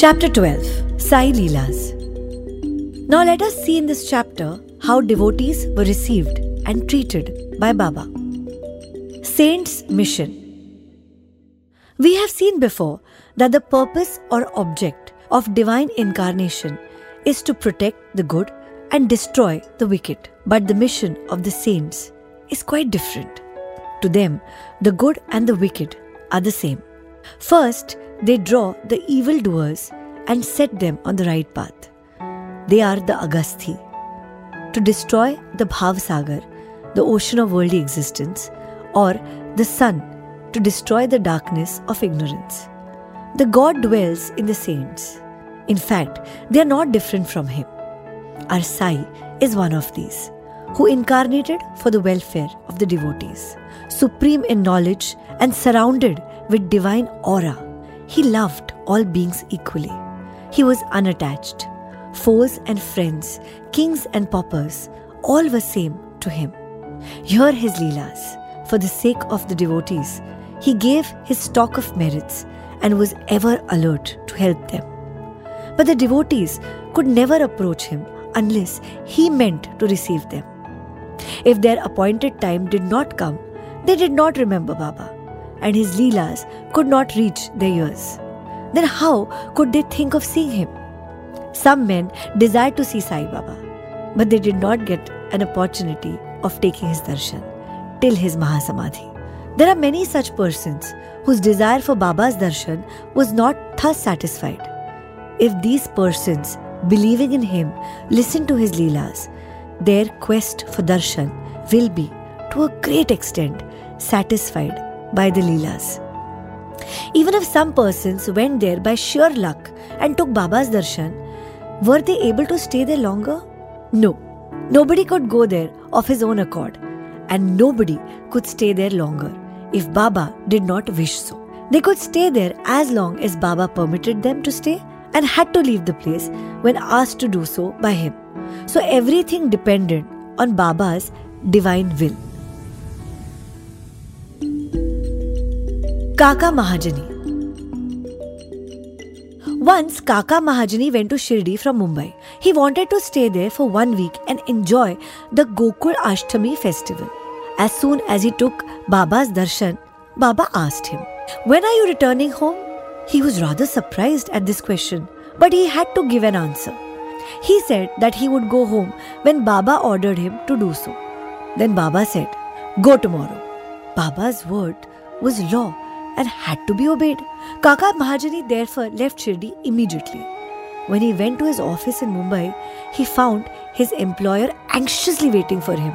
Chapter 12, Sai Leelas. Now let us see in this chapter how devotees were received and treated by Baba. Saint's Mission. We have seen before that the purpose or object of divine incarnation is to protect the good and destroy the wicked. But the mission of the saints is quite different. To them, the good and the wicked are the same. First, they draw the evildoers and set them on the right path. They are the Agasthi, to destroy the Bhavsagar, the ocean of worldly existence, or the sun, to destroy the darkness of ignorance. The God dwells in the saints. In fact, they are not different from Him. Our Sai is one of these, who incarnated for the welfare of the devotees. Supreme in knowledge and surrounded with divine aura, He loved all beings equally. He was unattached. Foes and friends, kings and paupers, all were same to Him. Hear His Leelas. For the sake of the devotees, He gave His stock of merits and was ever alert to help them. But the devotees could never approach Him unless He meant to receive them. If their appointed time did not come, they did not remember Baba, and His Leelas could not reach their ears. Then how could they think of seeing Him? Some men desired to see Sai Baba, but they did not get an opportunity of taking His darshan till His Mahasamadhi. There are many such persons whose desire for Baba's darshan was not thus satisfied. If these persons, believing in Him, listen to His Leelas, their quest for darshan will be, to a great extent, satisfied by the Leelas. Even if some persons went there by sheer luck and took Baba's darshan, were they able to stay there longer? No. Nobody could go there of his own accord, and nobody could stay there longer if Baba did not wish so. They could stay there as long as Baba permitted them to stay and had to leave the place when asked to do so by Him. So everything depended on Baba's divine will. Kaka Mahajani. Once Kaka Mahajani went to Shirdi from Mumbai. He wanted to stay there for 1 week and enjoy the Gokul Ashtami festival. As soon as he took Baba's darshan, Baba asked him, "When are you returning home?" He was rather surprised at this question, but he had to give an answer. He said that he would go home when Baba ordered him to do so. Then Baba said, "Go tomorrow." Baba's word was law and had to be obeyed. Kaka Mahajani therefore left Shirdi immediately. When he went to his office in Mumbai, he found his employer anxiously waiting for him.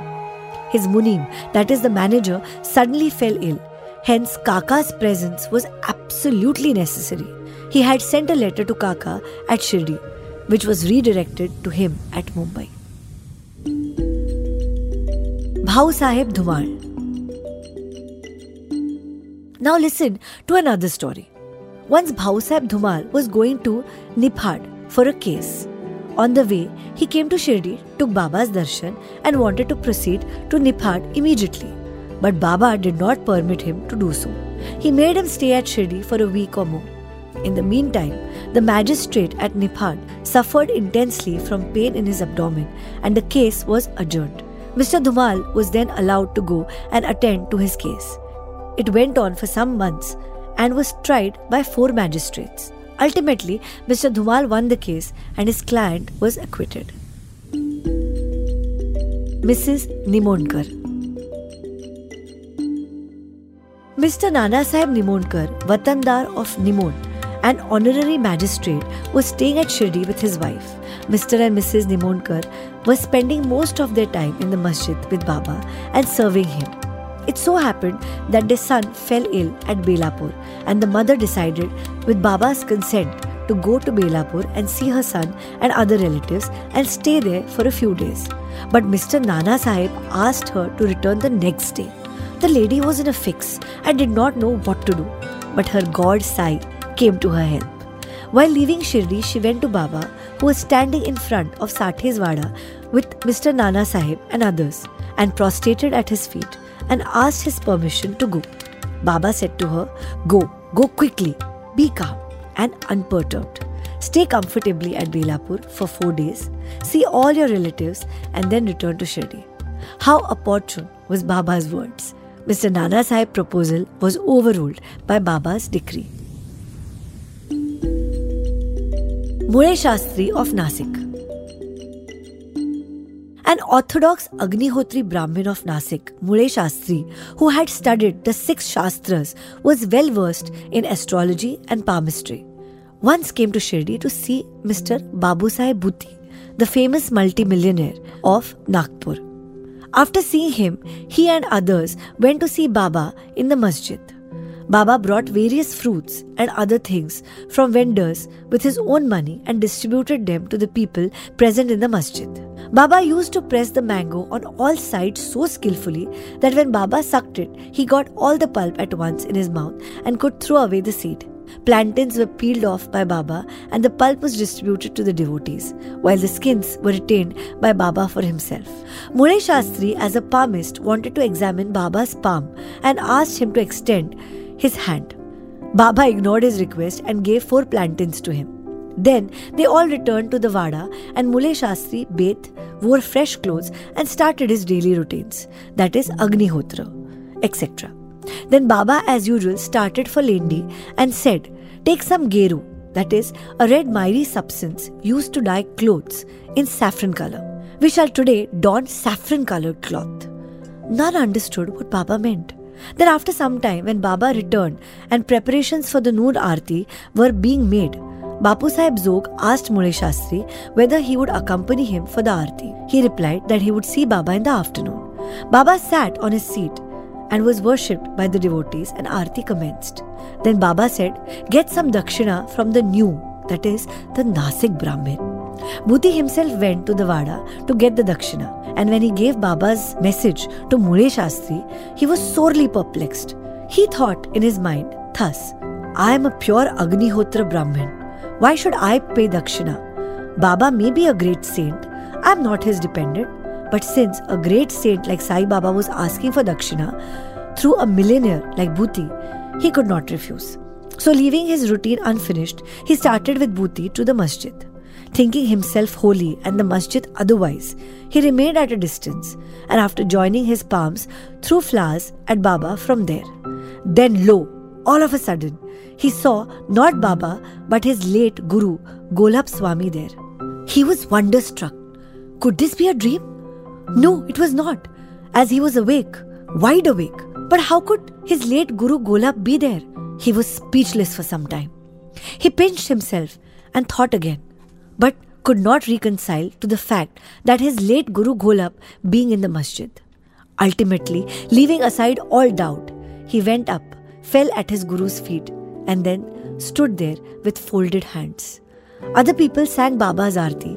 His munim, that is the manager, suddenly fell ill. Hence, Kaka's presence was absolutely necessary. He had sent a letter to Kaka at Shirdi, which was redirected to him at Mumbai. Bhau Sahib Dhumal. Now listen to another story. Once Bapusaheb Dhumal was going to Niphad for a case. On the way, he came to Shirdi, took Baba's darshan and wanted to proceed to Niphad immediately. But Baba did not permit him to do so. He made him stay at Shirdi for a week or more. In the meantime, the magistrate at Niphad suffered intensely from pain in his abdomen and the case was adjourned. Mr. Dhumal was then allowed to go and attend to his case. It went on for some months and was tried by 4 magistrates. Ultimately, Mr. Dhumal won the case and his client was acquitted. Mrs. Nimonkar. Mr. Nana Sahib Nimonkar, Vatandar of Nimon, an honorary magistrate, was staying at Shirdi with his wife. Mr. and Mrs. Nimonkar were spending most of their time in the masjid with Baba and serving him. It so happened that their son fell ill at Belapur and the mother decided, with Baba's consent, to go to Belapur and see her son and other relatives and stay there for a few days. But Mr. Nana Sahib asked her to return the next day. The lady was in a fix and did not know what to do, but her god Sai came to her help. While leaving Shirdi, she went to Baba, who was standing in front of Sathe's wada with Mr. Nana Sahib and others, and prostrated at his feet and asked his permission to go. Baba said to her, "Go quickly, be calm and unperturbed." Stay comfortably at Belapur for 4 days, see all your relatives and then return to Shirdi. How opportune was Baba's words. Mr. Nana Sahib's proposal was overruled by Baba's decree. Mule Shastri of Nasik. An orthodox Agnihotri Brahmin of Nasik, Mule Shastri, who had studied the 6 Shastras, was well versed in astrology and palmistry. Once came to Shirdi to see Mr. Bapusaheb Buti, the famous multimillionaire of Nagpur. After seeing him, he and others went to see Baba in the masjid. Baba brought various fruits and other things from vendors with his own money and distributed them to the people present in the masjid. Baba used to press the mango on all sides so skillfully that when Baba sucked it, he got all the pulp at once in his mouth and could throw away the seed. Plantains were peeled off by Baba and the pulp was distributed to the devotees, while the skins were retained by Baba for himself. Mule Shastri, as a palmist, wanted to examine Baba's palm and asked him to extend his hand. Baba ignored his request and gave 4 plantains to him. Then they all returned to the wada and Mule Shastri bathed, wore fresh clothes and started his daily routines, that is Agnihotra, etc. Then Baba, as usual, started for Lendi and said, "Take some geru," that is, a red miry substance used to dye clothes in saffron colour. We shall today don saffron coloured cloth. None understood what Baba meant. Then after some time, when Baba returned and preparations for the noon Aarti were being made, Bapusaheb Zog asked Mule Shastri whether he would accompany him for the Aarti. He replied that he would see Baba in the afternoon. Baba sat on his seat and was worshipped by the devotees and Aarti commenced. Then Baba said, "Get some Dakshina from the new, that is, the Nasik Brahmin." Buti himself went to the Wada to get the Dakshina, and when he gave Baba's message to Mule Shastri, he was sorely perplexed. He thought in his mind thus, "I am a pure Agnihotra Brahmin. Why should I pay Dakshina? Baba may be a great saint, I am not his dependent. But since a great saint like Sai Baba was asking for Dakshina through a millionaire like Buti, he could not refuse." So leaving his routine unfinished, he started with Buti to the masjid. Thinking himself holy and the masjid otherwise, he remained at a distance and after joining his palms, threw flowers at Baba from there. Then lo, all of a sudden, he saw not Baba but his late guru Gholap Swami there. He was wonderstruck. Could this be a dream? No, it was not, as he was awake, wide awake. But how could his late Guru Gholap be there? He was speechless for some time. He pinched himself and thought again, but could not reconcile to the fact that his late Guru Gholap being in the masjid. Ultimately, leaving aside all doubt, he went up, fell at his Guru's feet and then stood there with folded hands. Other people sang Baba's Aarti,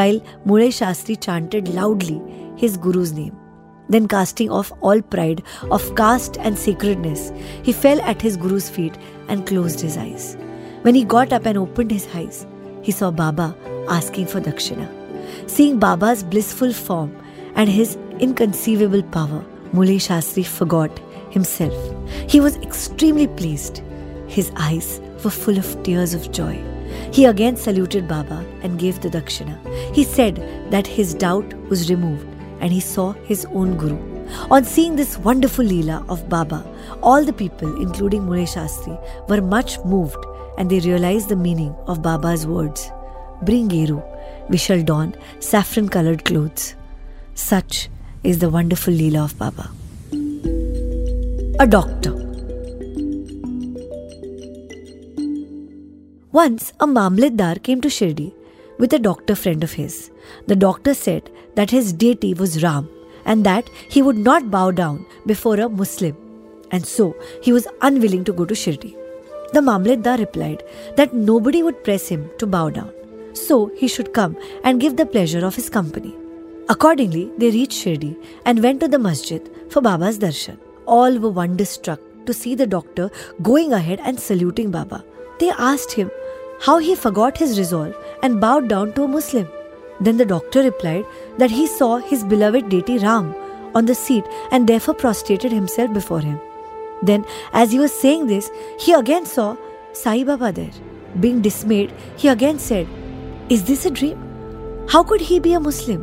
while Mule Shastri chanted loudly his Guru's name. Then casting off all pride of caste and sacredness, he fell at his Guru's feet and closed his eyes. When he got up and opened his eyes, he saw Baba asking for Dakshina. Seeing Baba's blissful form and his inconceivable power, Mule Shastri forgot himself. He was extremely pleased. His eyes were full of tears of joy. He again saluted Baba and gave the Dakshina. He said that his doubt was removed and he saw his own Guru. On seeing this wonderful Leela of Baba, all the people, including Mule Shastri, were much moved and they realized the meaning of Baba's words, "Bring geru, we shall don saffron colored clothes." Such is the wonderful Leela of Baba. A doctor. Once, a Mamlidar came to Shirdi with a doctor friend of his. The doctor said that his deity was Ram and that he would not bow down before a Muslim, and so he was unwilling to go to Shirdi. The Mamlidar replied that nobody would press him to bow down, so he should come and give the pleasure of his company. Accordingly, they reached Shirdi and went to the masjid for Baba's darshan. All were wonderstruck to see the doctor going ahead and saluting Baba. They asked him how he forgot his resolve and bowed down to a Muslim. Then the doctor replied that he saw his beloved deity Ram on the seat and therefore prostrated himself before him. Then as he was saying this, he again saw Sai Baba there. Being dismayed, he again said, "Is this a dream? How could he be a Muslim?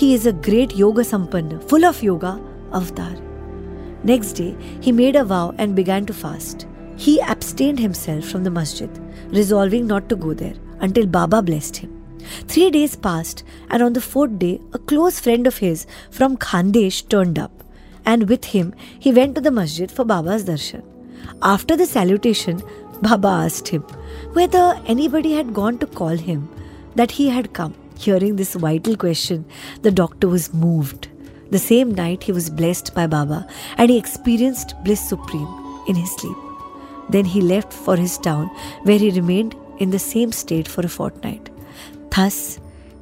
He is a great yoga sampanna, full of yoga, avatar." Next day, he made a vow and began to fast. He abstained himself from the masjid, resolving not to go there until Baba blessed him. 3 days passed, and on the fourth day, a close friend of his from Khandesh turned up, and with him, he went to the masjid for Baba's darshan. After the salutation, Baba asked him whether anybody had gone to call him that he had come. Hearing this vital question, the doctor was moved. The same night, he was blessed by Baba and he experienced bliss supreme in his sleep. Then he left for his town where he remained in the same state for a fortnight. Thus,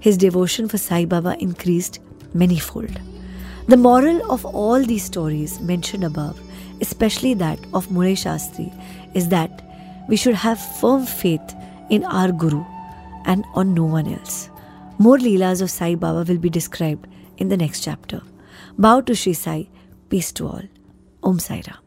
his devotion for Sai Baba increased manifold. The moral of all these stories mentioned above, especially that of Mule Shastri, is that we should have firm faith in our Guru and on no one else. More Leelas of Sai Baba will be described in the next chapter. Bow to Shri Sai. Peace to all. Om Sai Ram.